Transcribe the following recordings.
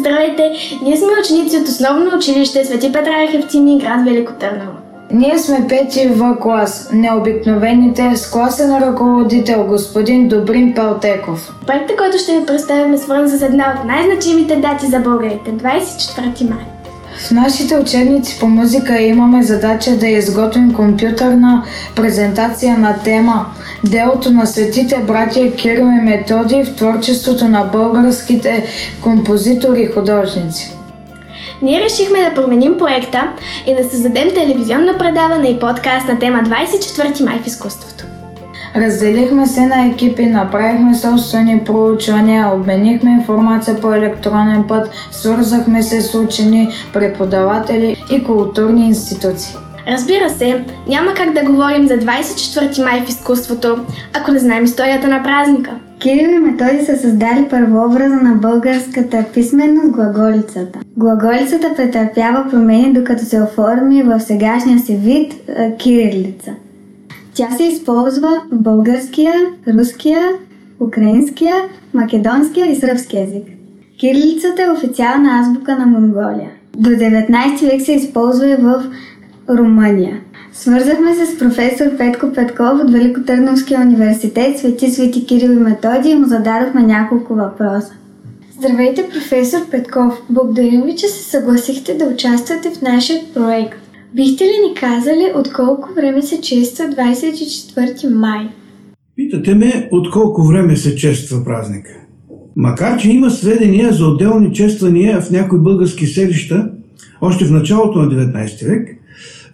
Здравейте! Ние сме ученици от основно училище Св. Петър и Евтимий, град Велико Търново. Ние сме пети в клас, необикновените, с класен ръководител господин Добрин Палтеков. Проектът, който ще ви представим, е свързан с една от най-значимите дати за българите – 24 май. В нашите учебници по музика имаме задача да изготвим компютърна презентация на тема «Делото на светите братия Кирил и Методий в творчеството на българските композитори и художници». Ние решихме да променим проекта и да създадем телевизионно предаване и подкаст на тема 24 май в изкуството. Разделихме се на екипи, направихме собствени проучвания, обменихме информация по електронен път, свързахме се с учени, преподаватели и културни институции. Разбира се, няма как да говорим за 24 май в изкуството, ако не знаем историята на празника. Кирил и Методий са създали първообраза на българската писменост – глаголицата. Глаголицата претърпява промени, докато се оформи в сегашния си вид – кирилица. Тя се използва в българския, руския, украинския, македонския и сръбски език. Кирилицата е официална азбука на Монголия. До 19 век се използва и в Румъния. Свързахме се с професор Петко Петков от Велико Търновския университет Свети Кирил и Методий и му зададохме няколко въпроса. Здравейте, професор Петков! Благодарим ви, че се съгласихте да участвате в нашия проект. Бихте ли ни казали от колко време се чества 24 май? Питате ме от колко време се чества празника. Макар че има сведения за отделни чествания в някои български селища още в началото на 19 век,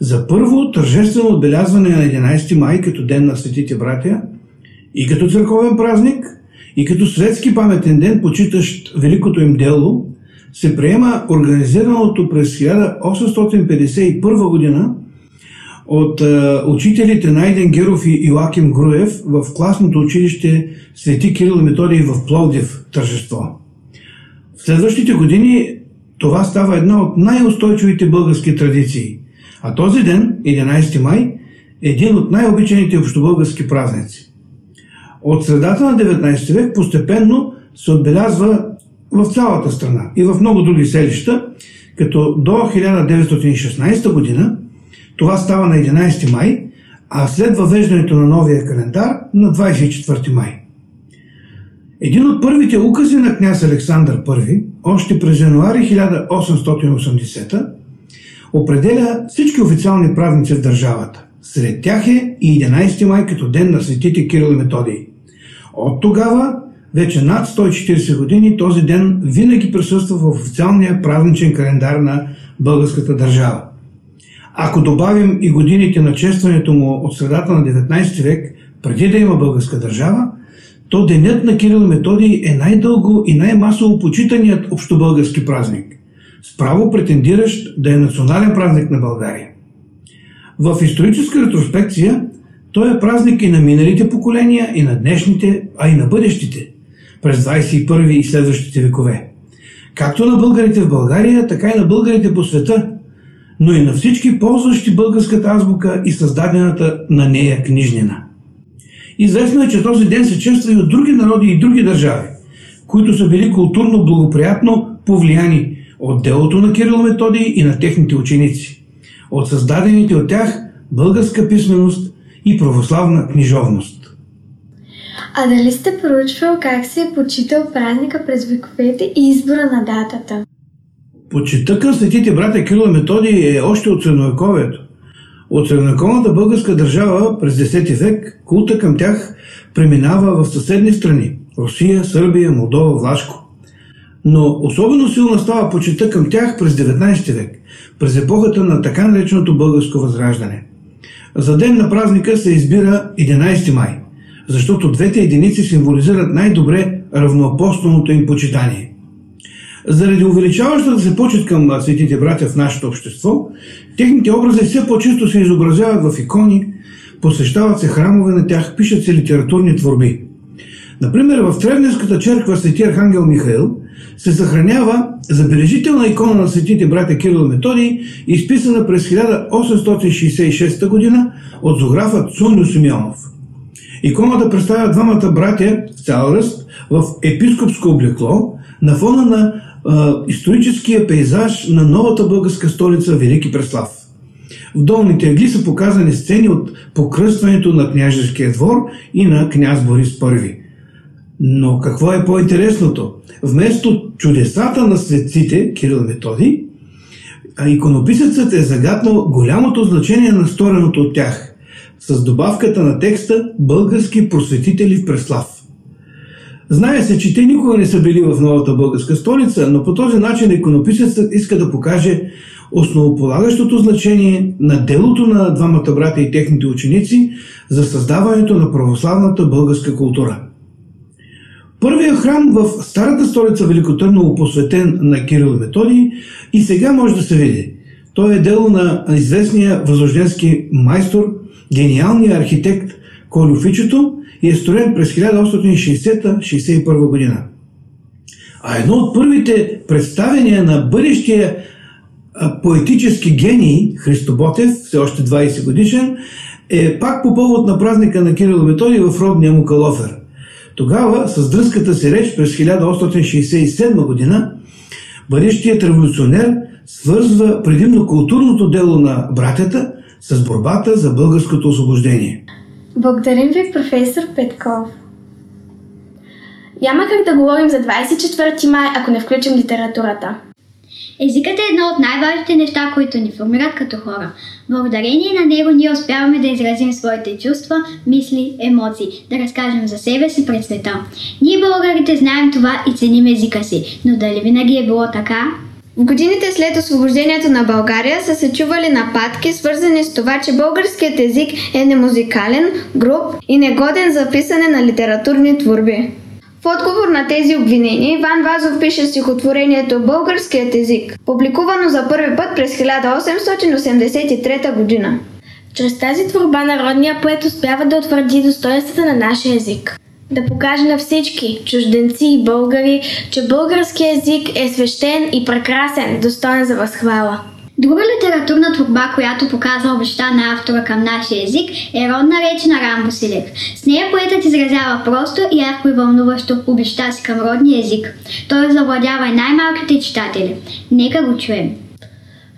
за първо тържествено отбелязване на 11 май като ден на светите братя и като църковен празник, и като светски паметен ден, почитащ великото им дело, се приема организираното през 1851 година от учителите Найден Геров и Йоаким Груев в класното училище Свети Кирил и Методий в Пловдив тържество. В следващите години това става една от най-устойчивите български традиции, а този ден, 11 май, е един от най-обичаните общобългарски празници. От средата на 19 век постепенно се отбелязва в цялата страна и в много други селища, като до 1916 година това става на 11 май, а след въвеждането на новия календар на 24 май. Един от първите укази на княз Александър I, още през януари 1880, определя всички официални празници в държавата. Сред тях е и 11 май като ден на светите Кирил и Методий. От тогава вече над 140 години този ден винаги присъства в официалния празничен календар на българската държава. Ако добавим и годините на честването му от средата на 19 век, преди да има българска държава, то денят на Кирил и Методий е най-дълго и най-масово почитаният общобългарски празник, справо претендиращ да е национален празник на България. В историческа ретроспекция той е празник и на миналите поколения, и на днешните, а и на бъдещите, през 21 и следващите векове. Както на българите в България, така и на българите по света, но и на всички ползващи българската азбука и създадената на нея книжнина. Известно е, че този ден се чества и от други народи и други държави, които са били културно благоприятно повлияни от делото на Кирил и Методий и на техните ученици, от създадените от тях българска писменост и православна книжовност. А дали сте проучвал как се е почитал празника през вековете и избора на датата? Почитът към светите братя Кирил и Методий е още от средновековието. От средновековната българска държава през 10 век култа към тях преминава в съседни страни – Русия, Сърбия, Молдова, Влашко. Но особено силно става почитът към тях през 19 век, през епохата на така нареченото българско възраждане. За ден на празника се избира 11 май, защото двете единици символизират най-добре равноапостолното им почитание. Заради увеличаващата се почит към светите братя в нашето общество, техните образи все по-често се изобразяват в икони, посещават се храмове на тях, пишат се литературни творби. Например, в Тревненската черква Свети Архангел Михаил се съхранява забележителна икона на светите братя Кирил и Методий, изписана през 1866 година от зографа Цуньо Симеонов. Иконата представя двамата братя в цял ръст в епископско облекло на фона на историческия пейзаж на новата българска столица Велики Преслав. В долните ъгли са показани сцени от покръстването на княжеския двор и на княз Борис I. Но какво е по-интересното? Вместо чудесата на светците, Кирил и Методий, иконописецът е загатнал голямото значение на стореното от тях, с добавката на текста „Български просветители в Преслав“. Знае се, че те никога не са били в новата българска столица, но по този начин иконописецът иска да покаже основополагащото значение на делото на двамата брата и техните ученици за създаването на православната българска култура. Първият храм в старата столица Велико Търново, посветен на Кирил и Методий, и сега може да се види. Той е дело на известния възрожденски майстор, гениалния архитект Колюфичето, и е строен през 1860-61 година. А едно от първите представения на бъдещия поетически гений Христо Ботев, все още 20 годишен, е пак по повод на празника на Кирил и Методий в родния му Калофер. Тогава, с дръзката си реч през 1867 година, бъдещият революционер свързва предимно културното дело на братята с борбата за българското освобождение. Благодарим ви, професор Петков. Няма как да говорим за 24 май, ако не включим литературата. Езикът е едно от най-важните неща, които ни формират като хора. Благодарение на него ние успяваме да изразим своите чувства, мисли, емоции, да разкажем за себе си пред света. Ние българите знаем това и ценим езика си, но дали винаги е било така? В годините след освобождението на България са се чували нападки, свързани с това, че българският език е немузикален, груб и негоден за писане на литературни творби. В отговор на тези обвинения Иван Вазов пише стихотворението „Българският език“, публикувано за първи път през 1883 година. Чрез тази творба народният поет успява да утвърди достоинствата на нашия език. Да покаже на всички, чужденци и българи, че българският език е свещен и прекрасен, достоен за възхвала. Друга литературна творба, която показва обещта на автора към нашия език, е родна реч на Ран Босилек. С нея поетът изразява просто и ярко и вълнуващо обещта си към родния език. Той завладява и най-малките читатели. Нека го чуем.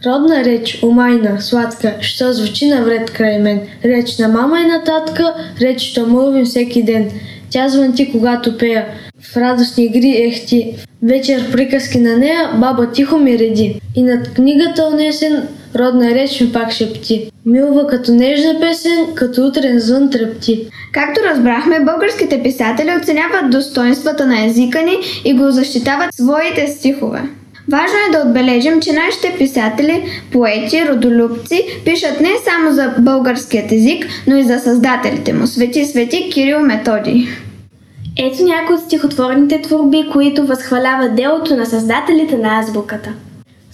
Родна реч, умайна, сладка, що звучи навред край мен. Реч на мама и на татка, реч, що мълвим всеки ден. Тя звънти, когато пея, в радостни игри ехти, вечер приказки на нея баба тихо ми реди. И над книгата унесен родна реч ми пак шепти. Милва като нежна песен, като утрен звън трепти. Както разбрахме, българските писатели оценяват достоинствата на езика ни и го защитават своите стихове. Важно е да отбележим, че нашите писатели, поети, родолюбци пишат не само за българският език, но и за създателите му, свети Кирил и Методий. Ето някои от стихотворните творби, които възхваляват делото на създателите на азбуката.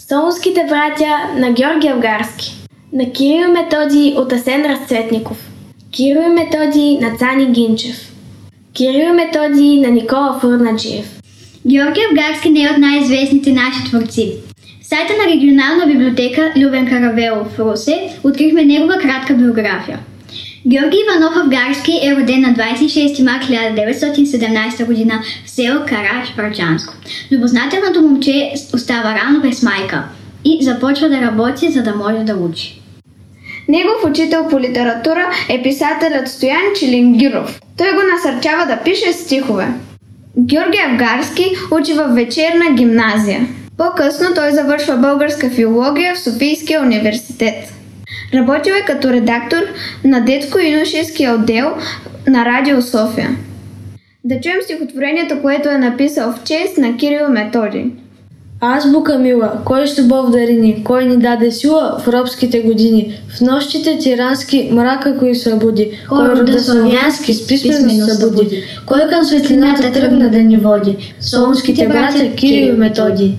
„Солунските братя“ на Георги Авгарски, „На Кирил и Методий“ от Асен Разцветников, „Кирил и Методий“ на Цани Гинчев, „Кирил и Методий“ на Никола Фурнаджиев. Георги Авгарски не е от най-известните наши творци. В сайта на регионална библиотека „Любен Каравелов“ в Русе открихме негова кратка биография. Георги Иванов Авгарски е роден на 26 март 1917 г. в село Караш, Барджанско. Любознателното момче остава рано без майка и започва да работи, за да може да учи. Негов учител по литература е писателят Стоян Чилингиров. Той го насърчава да пише стихове. Георги Авгарски учи в вечерна гимназия. По-късно той завършва българска филология в Софийския университет. Работил е като редактор на детско-юношеския отдел на Радио София. Да чуем стихотворението, което е написал в чест на Кирил и Методий. Азбука мила, кой с любов дарини, кой ни даде сила в робските години, в нощите тирански мрака кой събуди, кой рода славянски с писмено събуди, кой към светлината тръгна да ни води, солунските братя Кирил и Методий.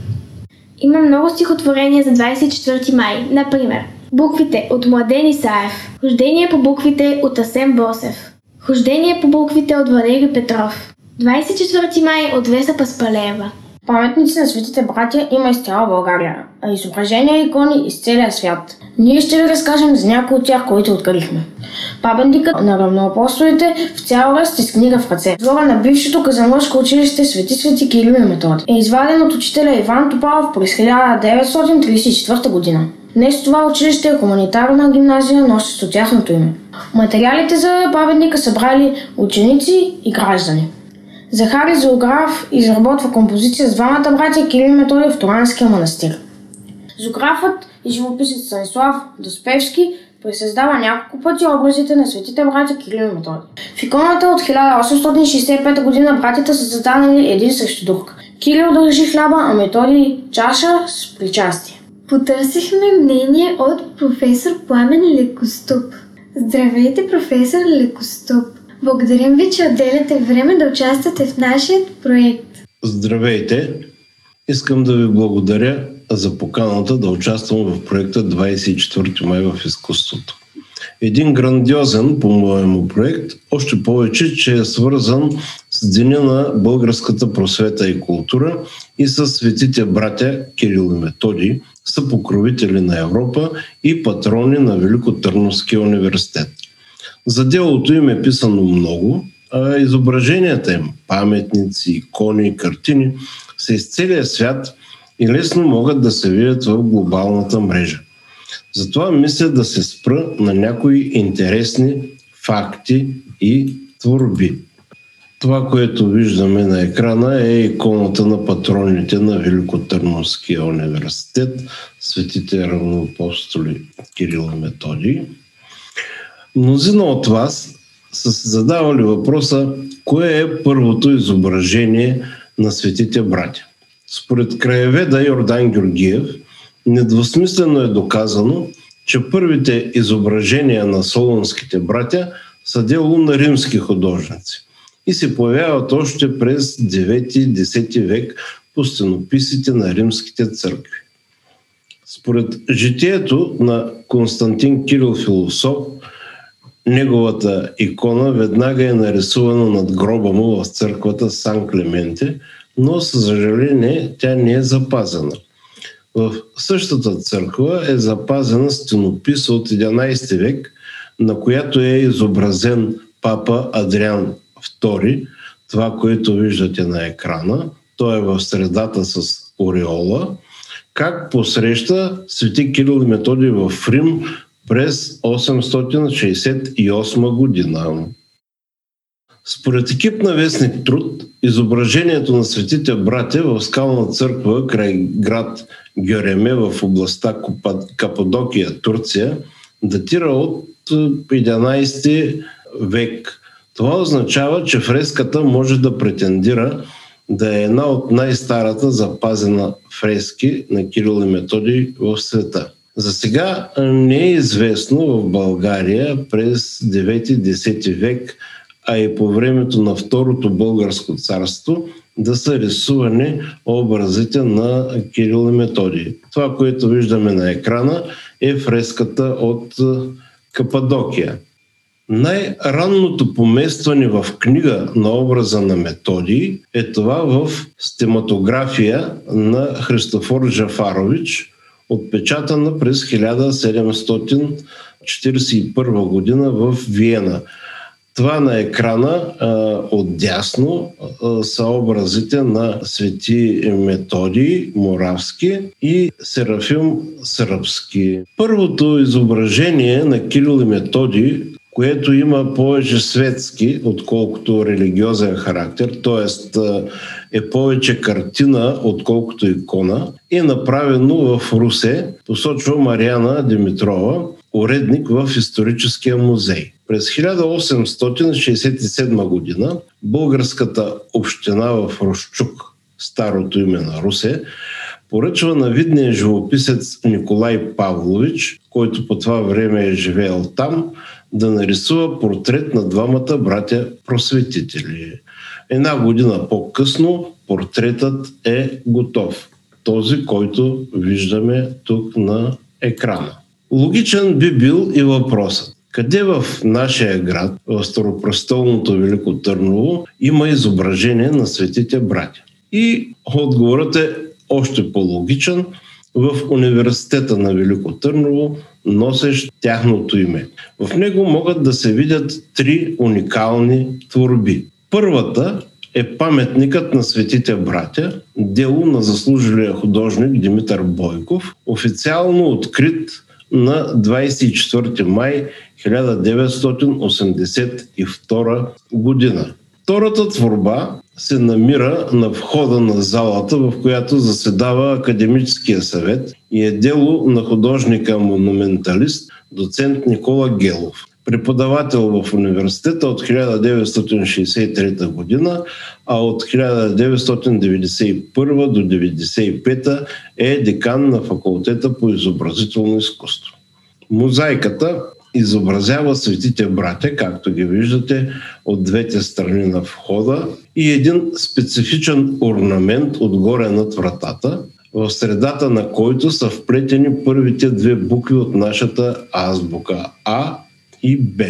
Има много стихотворения за 24 май, например „Буквите“ от Младени Саев, „Хождение по буквите“ от Асен Босев, „Хождение по буквите“ от Валерий Петров, „24 май“ от Веса Паспалева, Паметници на светите братя има из цяла България, а изображения и икони из целия свят. Ние ще ви разкажем за някои от тях, които открихме. Пабендикът на равноапостолите в цял ръст с книга в ръце. Двора на бившето Казанлъшко училище Свети Кирил и Методий е изваден от учителя Иван Топалов през 1934 година. Днес това училище е хуманитарна гимназия, носи тяхното име. Материалите за паметника са брали ученици и граждани. Захари зограф изработва композиция с двамата братя Кирил и Методий в Троянския манастир. Зографът и живописец Станислав Доспевски пресъздава няколко пъти образите на светите братя Кирил и Методий. В иконата от 1865 година братята са застанали един срещу друг. Кирил държи хляба, а Методий чаша с причастие. Потърсихме мнение от професор Пламен Легкоступ. Здравейте, професор Легкоступ! Благодарим ви, че отделяте време да участвате в нашия проект. Здравейте! Искам да ви благодаря за поканата да участвам в проекта 24 май в изкуството. Един грандиозен, по-моему, проект, още повече, че е свързан с Деня на българската просвета и култура и с светите братя Кирил и Методий, са покровители на Европа и патрони на Велико Търновския университет. За делото им е писано много, а изображенията им, паметници, икони и картини са из целия свят и лесно могат да се видят в глобалната мрежа. Затова мисля да се спра на някои интересни факти и творби. Това, което виждаме на екрана, е иконата на патроните на Велико Търновския университет, светите равноапостоли Кирил и Методий. Мнозина от вас са се задавали въпроса, кое е първото изображение на светите братя. Според краеведа Йордан Георгиев, недвусмислено е доказано, че първите изображения на солунските братя са дело на римски художници и се появяват още през 9-10 век по стенописите на римските църкви. Според житието на Константин Кирил Философ, неговата икона веднага е нарисувана над гроба му в църквата Сан Клементе, но със съжаление тя не е запазена. В същата църква е запазена стенописа от 11 век, на която е изобразен папа Адриан II. Това, което виждате на екрана, той е в средата с ореола, как посреща свети Кирил и Методий в Рим през 868 година. Според екип на вестник Труд, изображението на светите братя в скална църква край град Гьореме в областта Кападокия, Турция, датира от 11 век. Това означава, че фреската може да претендира да е една от най-старата запазена фрески на Кирил и Методий в света. За сега не е известно в България през 9-10 век, а и по времето на Второто българско царство, да са рисувани образите на Кирил и Методий. Това, което виждаме на екрана, е фреската от Кападокия. Най-ранното поместване в книга на образа на Методий е това в стематография на Христофор Джафарович, отпечатана през 1741 година в Виена. Това на екрана отдясно са образите на свети Методий Моравски и Серафим Сръбски. Първото изображение на Кирил и Методий, което има повече светски, отколкото религиозен характер, т.е. е повече картина, отколкото икона, е направено в Русе, посочва Мариана Димитрова, уредник в историческия музей. През 1867 година българската община в Русчук, старото име на Русе, поръчва на видния живописец Николай Павлович, който по това време е живеел там, да нарисува портрет на двамата братя просветители. Една година по-късно портретът е готов. Този, който виждаме тук на екрана. Логичен би бил и въпросът. Къде в нашия град, в старопрестолното Велико Търново, има изображение на светите братя? И отговорът е още по-логичен в университета на Велико Търново, носещ тяхното име. В него могат да се видят три уникални творби. Първата е паметникът на светите братя, дело на заслужилия художник Димитър Бойков, официално открит на 24 май 1982 година. Втората творба се намира на входа на залата, в която заседава Академическия съвет и е дело на художника-монументалист доцент Никола Гелов, преподавател в университета от 1963 година, а от 1991 до 1995 е декан на факултета по изобразително изкуство. Мозайката изобразява светите братя, както ги виждате, от двете страни на входа и един специфичен орнамент отгоре над вратата, в средата на който са вплетени първите две букви от нашата азбука – А и Б.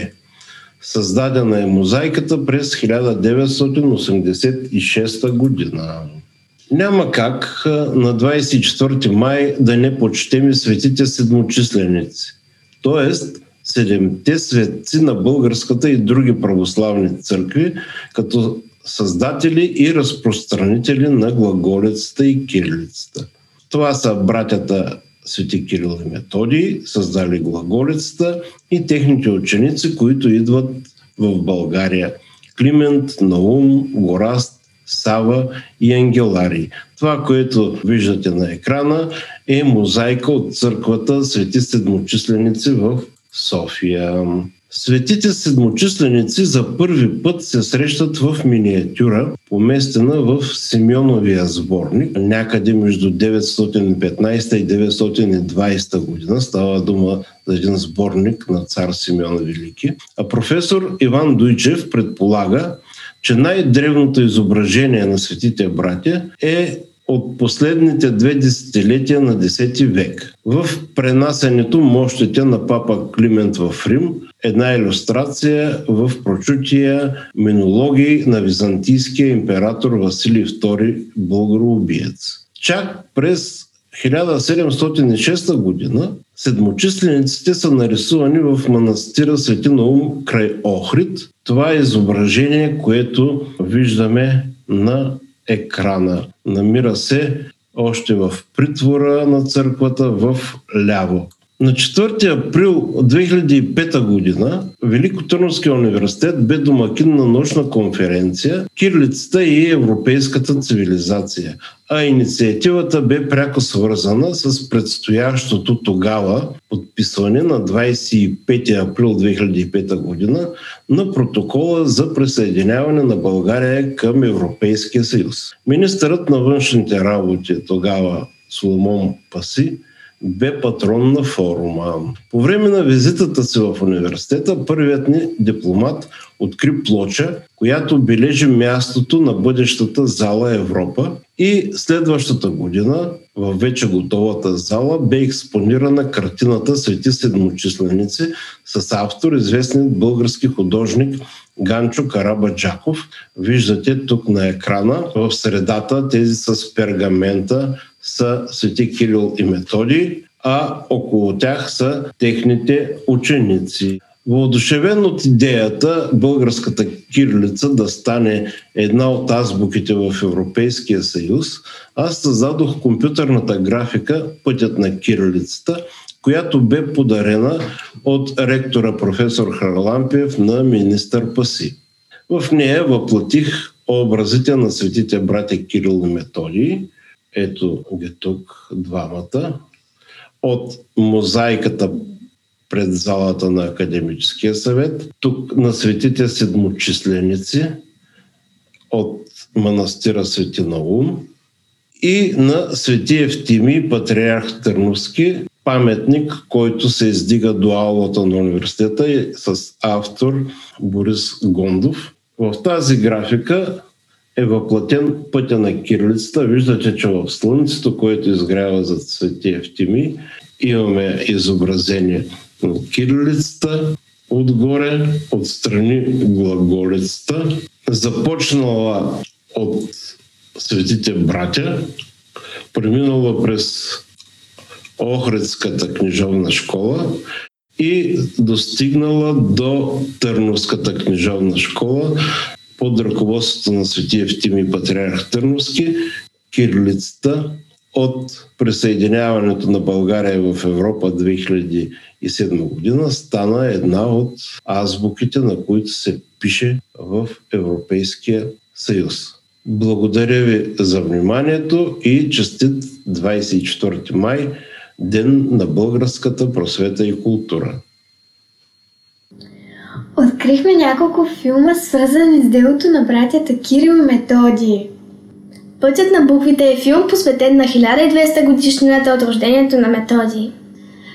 Създадена е мозайката през 1986 година. Няма как на 24 май да не почтем и светите седмочисленици, т.е. седемте светци на българската и други православни църкви, като създатели и разпространители на глаголицата и кирилицата. Това са братята Свети Кирил и Методий, създали глаголицата, и техните ученици, които идват в България. Климент, Наум, Гораст, Сава и Ангеларий. Това, което виждате на екрана, е мозайка от църквата Свети Седмочисленици в София. Светите седмочисленици за първи път се срещат в миниатюра, поместена в Симеоновия сборник, някъде между 915 и 920 година. Става дума за един сборник на цар Симеон Велики. А професор Иван Дуйчев предполага, че най-древното изображение на светите братя е от последните две десетилетия на 10 век. В пренасенето мощите на папа Климент в Рим, една илюстрация в прочутия минологии на византийския император Василий II българоубиец. Чак през 1706 година седмочислениците са нарисувани в манастира Свети Наум край Охрид. Това е изображение, което виждаме на екрана. Намира се още в притвора на църквата в ляво. На 4 април 2005 година Велико Търновския университет бе домакин на научна конференция "Кирилицата и европейската цивилизация", а инициативата бе пряко свързана с предстоящото тогава подписване на 25 април 2005 година на протокола за присъединяване на България към Европейския съюз. Министърът на външните работи тогава Соломон Паси бе патрон на форума. По време на визитата си в университета, първият ни дипломат откри плоча, която бележи мястото на бъдещата зала Европа, и следващата година във вече готовата зала бе експонирана картината Свети седмочисленици с автор, известен български художник Ганчо Карабаджаков. Виждате тук на екрана, в средата тези с пергамента са Свети Кирил и Методий, а около тях са техните ученици. Въодушевен от идеята българската кирилица да стане една от азбуките в Европейския съюз, аз създадох компютърната графика "Пътят на кирилицата", която бе подарена от ректора професор Харлампиев на министър Паси. В нея въплатих образите на светите братя Кирил и Методий. Ето ги тук двамата. От мозайката пред залата на Академическия съвет, тук на светите седмочисленици от манастира Свети Наум и на Свети Евтимий, патриарх Търновски, паметник, който се издига до аулата на университета и с автор Борис Гондов. В тази графика е въплатен пътя на кирилицата. Виждате, че в слънцето, което изгрява за Свети Евтимий, имаме изобразение на кирилицата, отгоре, отстрани глаголицата, започнала от светите братя, преминала през Охридската книжовна школа и достигнала до Търновската книжовна школа под ръководството на св. Евтимий патриарх Търновски. Кирилицата от присъединяването на България в Европа 2007 година стана една от азбуките, на които се пише в Европейския съюз. Благодаря ви за вниманието и честит 24 май, Ден на българската просвета и култура. Открихме няколко филма, свързани с делото на братята Кирил и Методий. Пътят на буквите е филм, посветен на 1200 годишнината от рождението на Методий.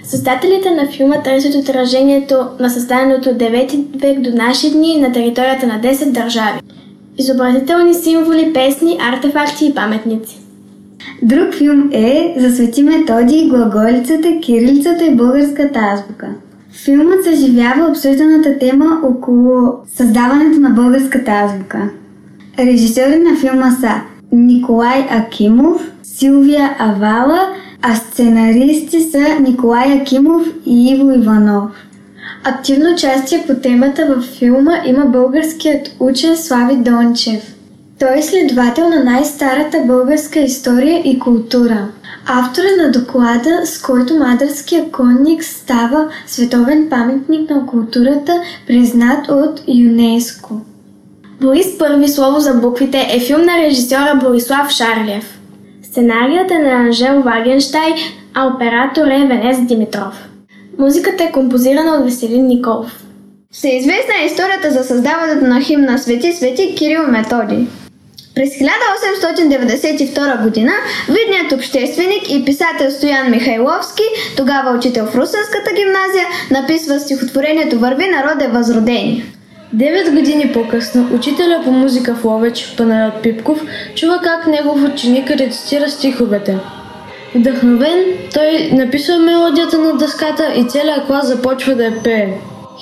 Създателите на филма търсят отражението на състоянието от 9 век до наши дни на територията на 10 държави. Изобразителни символи, песни, артефакти и паметници. Друг филм е за свети Методий, глаголицата, кирилицата и българската азбука. Филмът съживява обсъжданата тема около създаването на българската азбука. Режисьори на филма са Николай Акимов, Силвия Авала, а сценаристи са Николай Акимов и Иво Иванов. Активно участие по темата във филма има българският учен Слави Дончев. Той е изследовател на най-старата българска история и култура. Автор е на доклада, с който Мадърския конник става световен паметник на културата, признат от ЮНЕСКО. Борис I, слово за буквите е филм на режисьора Борислав Шарлев. Сценарият е на Анжел Вагенщайн, а оператор е Венец Димитров. Музиката е композирана от Веселин Николов. Всеизвестна е историята за създаването на химна Свети Свети Кирил и Методий. През 1892 година видният общественик и писател Стоян Михайловски, тогава учител в Русенската гимназия, написва стихотворението «Върви, народе, възродени». 9 години по-късно учителя по музика в Ловеч, Панайот Пипков, чува как негов ученик рецитира стиховете. Вдъхновен, той написва мелодията на дъската и целият клас започва да я пее.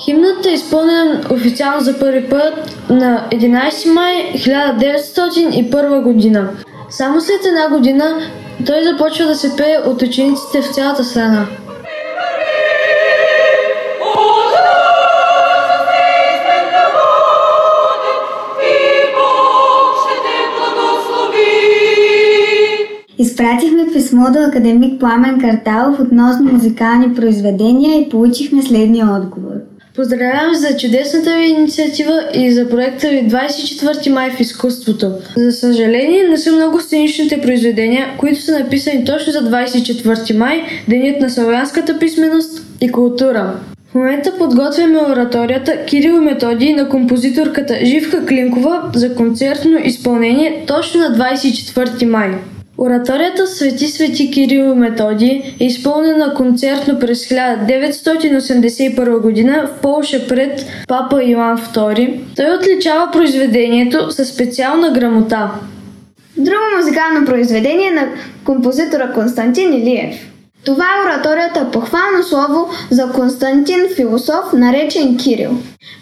Химнът е изпълнен официално за първи път на 11 май 1901 година. Само след една година той започва да се пее от учениците в цялата страна. Изпратихме писмо до академик Пламен Карталов относно музикални произведения и получихме следния отговор. Поздравявам за чудесната ви инициатива и за проекта ви 24 май в изкуството. За съжаление, не са много сценичните произведения, които са написани точно за 24 май, денят на славянската писменост и култура. В момента подготвяме ораторията Кирил и Методий на композиторката Живка Клинкова за концертно изпълнение точно на 24 май. Ораторията Свети Свети Кирил и Методий е изпълнена концертно през 1981 година в Полша пред папа Иоан II. Той отличава произведението със специална грамота. Друго музикално произведение на композитора Константин Илиев. Това е ораторията Похвално слово за Константин Философ, наречен Кирил.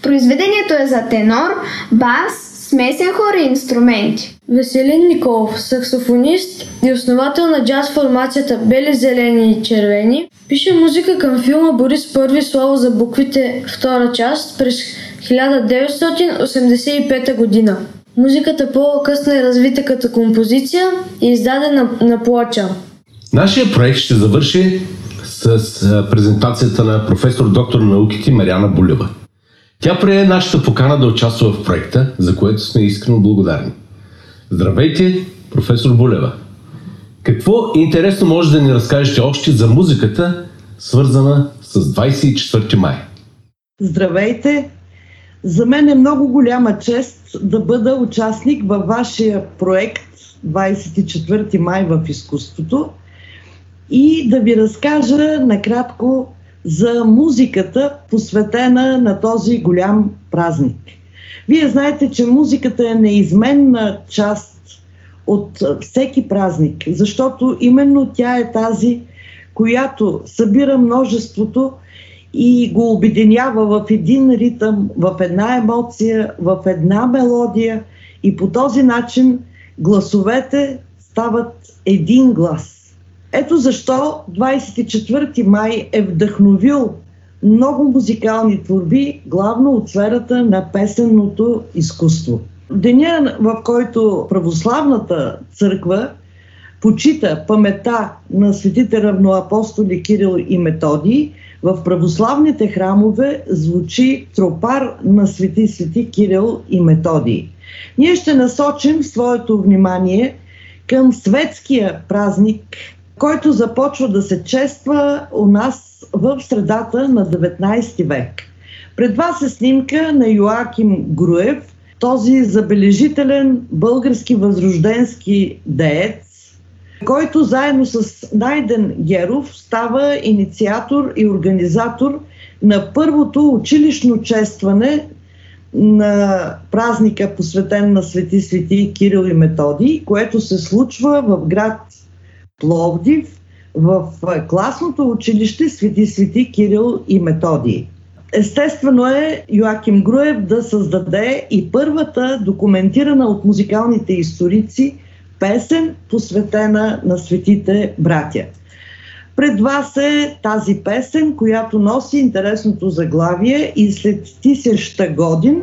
Произведението е за тенор, бас, смесен хор и инструменти. Веселин Николов, саксофонист и основател на джаз формацията Бели, зелени и червени, пише музика към филма Борис I, слово за буквите, втора част, през 1985 година. Музиката по-късно е развита като композиция и издадена на плоча. Нашия проект ще завърши с презентацията на професор доктор на науките Мариана Булева. Тя прие нашата покана да участва в проекта, за което сме искрено благодарни. Здравейте, професор Булева! Какво интересно може да ни разкажете още за музиката, свързана с 24 май? Здравейте! За мен е много голяма чест да бъда участник във вашия проект 24 май в изкуството и да ви разкажа накратко за музиката, посветена на този голям празник. Вие знаете, че музиката е неизменна част от всеки празник, защото именно тя е тази, която събира множеството и го обединява в един ритъм, в една емоция, в една мелодия и по този начин гласовете стават един глас. Ето защо 24 май е вдъхновил много музикални творби, главно от сферата на песенното изкуство. Деня, в който православната църква почита памета на светите равноапостоли Кирил и Методий, в православните храмове звучи тропар на свети Кирил и Методий. Ние ще насочим своето внимание към светския празник, който започва да се чества у нас в средата на 19 век. Пред вас е снимка на Йоаким Груев, този забележителен български възрожденски деец, който заедно с Найден Геров става инициатор и организатор на първото училищно честване на празника, посветен на свети Кирил и Методий, което се случва в град Пловдив, в класното училище свети Кирил и Методий. Естествено е Йоаким Груев да създаде и първата документирана от музикалните историци песен, посветена на светите братя. Пред вас е тази песен, която носи интересното заглавие „И след тисеща годин“,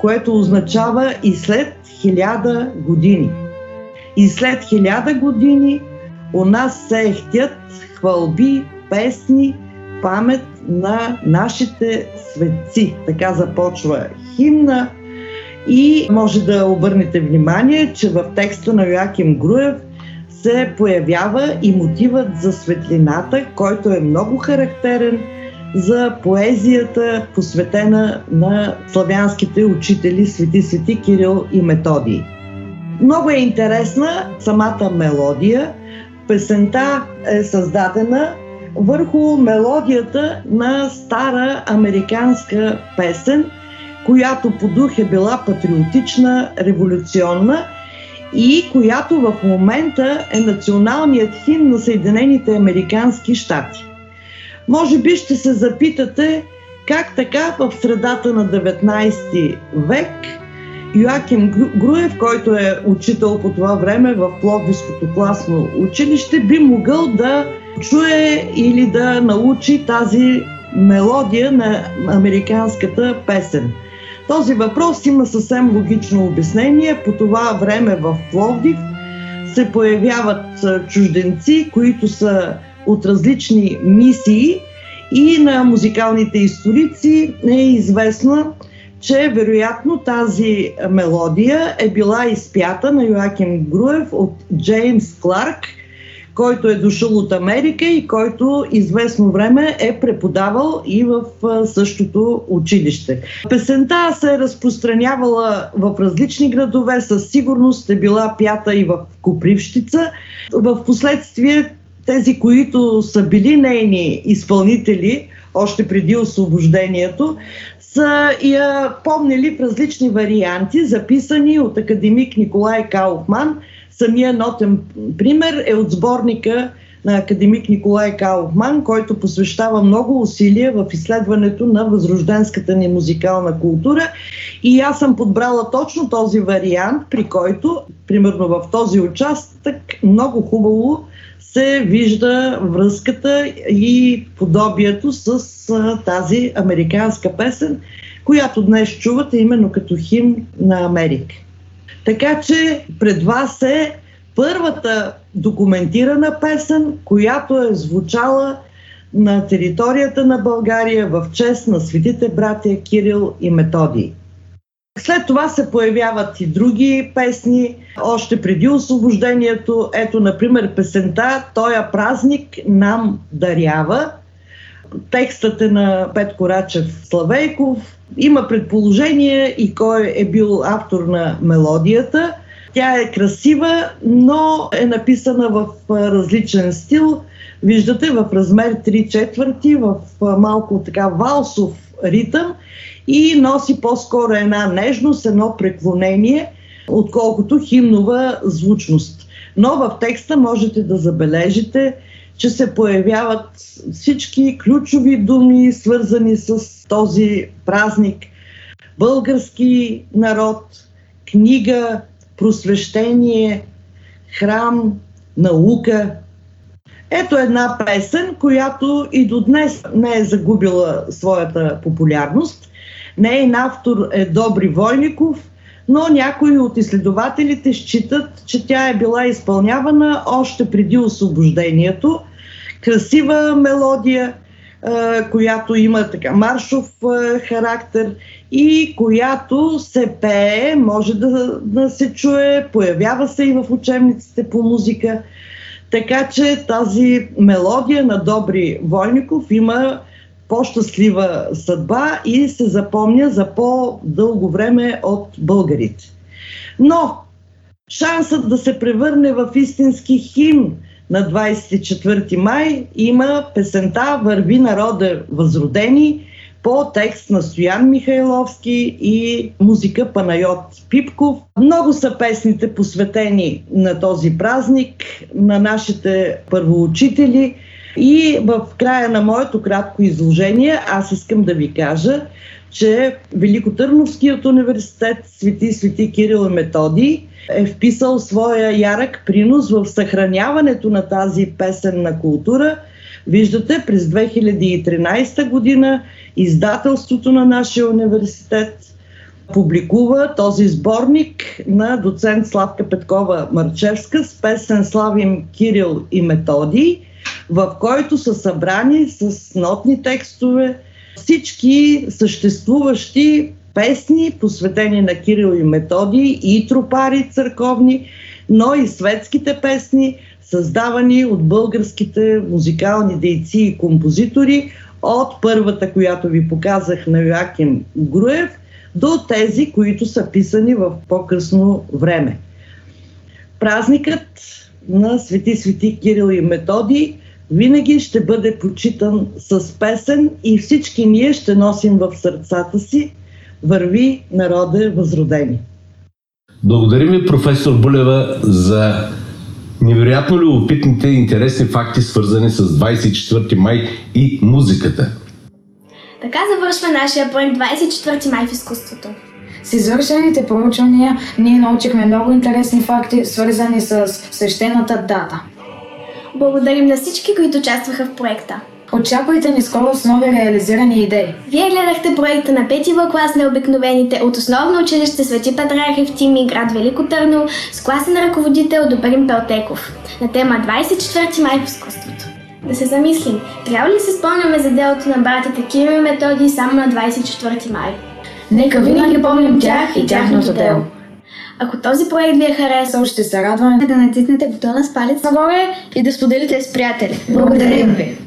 което означава и след 1000 години. И след 1000 години у нас се ехтят хвалби, песни, памет на нашите светци. Така започва химна. И може да обърнете внимание, че в текста на Йоаким Груев се появява и мотивът за светлината, който е много характерен за поезията, посветена на славянските учители свети Кирил и Методий. Много е интересна самата мелодия. Песента е създадена върху мелодията на стара американска песен, която по дух е била патриотична, революционна и която в момента е националният химн на Съединените американски щати. Може би ще се запитате как така в средата на 19 век Йоаким Груев, който е учител по това време в Пловдивското класно училище, би могъл да чуе или да научи тази мелодия на американската песен. Този въпрос има съвсем логично обяснение. По това време в Пловдив се появяват чужденци, които са от различни мисии и на музикалните историци е известно, че вероятно тази мелодия е била изпята на Йоаким Груев от Джеймс Кларк, който е дошъл от Америка и който известно време е преподавал и в същото училище. Песента се е разпространявала в различни градове, със сигурност е била пята и в Копривщица. В последствие тези, които са били нейни изпълнители, още преди освобождението, са я помнили в различни варианти, записани от академик Николай Кауфман. Самия нотен пример е от сборника на академик Николай Кауфман, който посвещава много усилия в изследването на възрожденската ни музикална култура. И аз съм подбрала точно този вариант, при който, примерно в този участък, много хубаво се вижда връзката и подобието с тази американска песен, която днес чувате именно като химн на Америка. Така че пред вас е първата документирана песен, която е звучала на територията на България в чест на светите братя Кирил и Методий. След това се появяват и други песни, още преди освобождението. Ето, например, песента „Тоя празник нам дарява“. Текстът е на Петко Рачев Славейков. Има предположение и кой е бил автор на мелодията. Тя е красива, но е написана в различен стил. Виждате, в размер 3/4, в малко така валсов ритъм и носи по-скоро една нежност, едно преклонение, отколкото химнова звучност. Но в текста можете да забележите, че се появяват всички ключови думи, свързани с този празник. Български народ, книга, просвещение, храм, наука. Ето една песен, която и до днес не е загубила своята популярност. Нейн автор е Добри Войников, но някои от изследователите считат, че тя е била изпълнявана още преди освобождението. Красива мелодия, която има така маршов характер и която се пее, може да се чуе, появява се и в учебниците по музика. Така че тази мелодия на Добри Войников има по-щастлива съдба и се запомня за по-дълго време от българите. Но шансът да се превърне в истински химн на 24 май има песента «Върви народе възродени» по текст на Стоян Михайловски и музика Панайот Пипков. Много са песните, посветени на този празник, на нашите първоучители. И в края на моето кратко изложение аз искам да ви кажа, че Велико Търновският университет Свети Кирил и Методий е вписал своя ярък принос в съхраняването на тази песенна култура. Виждате, през 2013 година издателството на нашия университет публикува този сборник на доцент Славка Петкова Марчевска с песен «Славим Кирил и Методий», в който са събрани с нотни текстове всички съществуващи песни, посветени на Кирил и Методий, и тропари църковни, но и светските песни, създавани от българските музикални дейци и композитори, от първата, която ви показах, на Йоаким Груев, до тези, които са писани в по-късно време. Празникът на Свети Кирил и Методий винаги ще бъде почитан с песен и всички ние ще носим в сърцата си «Върви народе възродени». Благодарим ви, професор Булева, за невероятно любопитните и интересни факти, свързани с 24 май и музиката. Така завършва нашия брой 24 май в изкуството. С извършените проучвания ние научихме много интересни факти, свързани с свещената дата. Благодарим на всички, които участваха в проекта. Очаквайте ни скоро с нови реализирани идеи. Вие гледахте проекта на пети клас на обикновените от основно училище „Св. Петър и Евтимий“, град Велико Търново, с класен ръководител Добрин Пелтеков на тема 24 май в изкуството. Да се замислим, трябва ли се спомняме за делото на братята Кирил и Методий само на 24 май? Нека винаги помним тях и тяхното дело. Ако този проект ви е харесал, ще се радваме да натиснете бутона с палец нагоре и да споделите с приятели. Благодарим ви!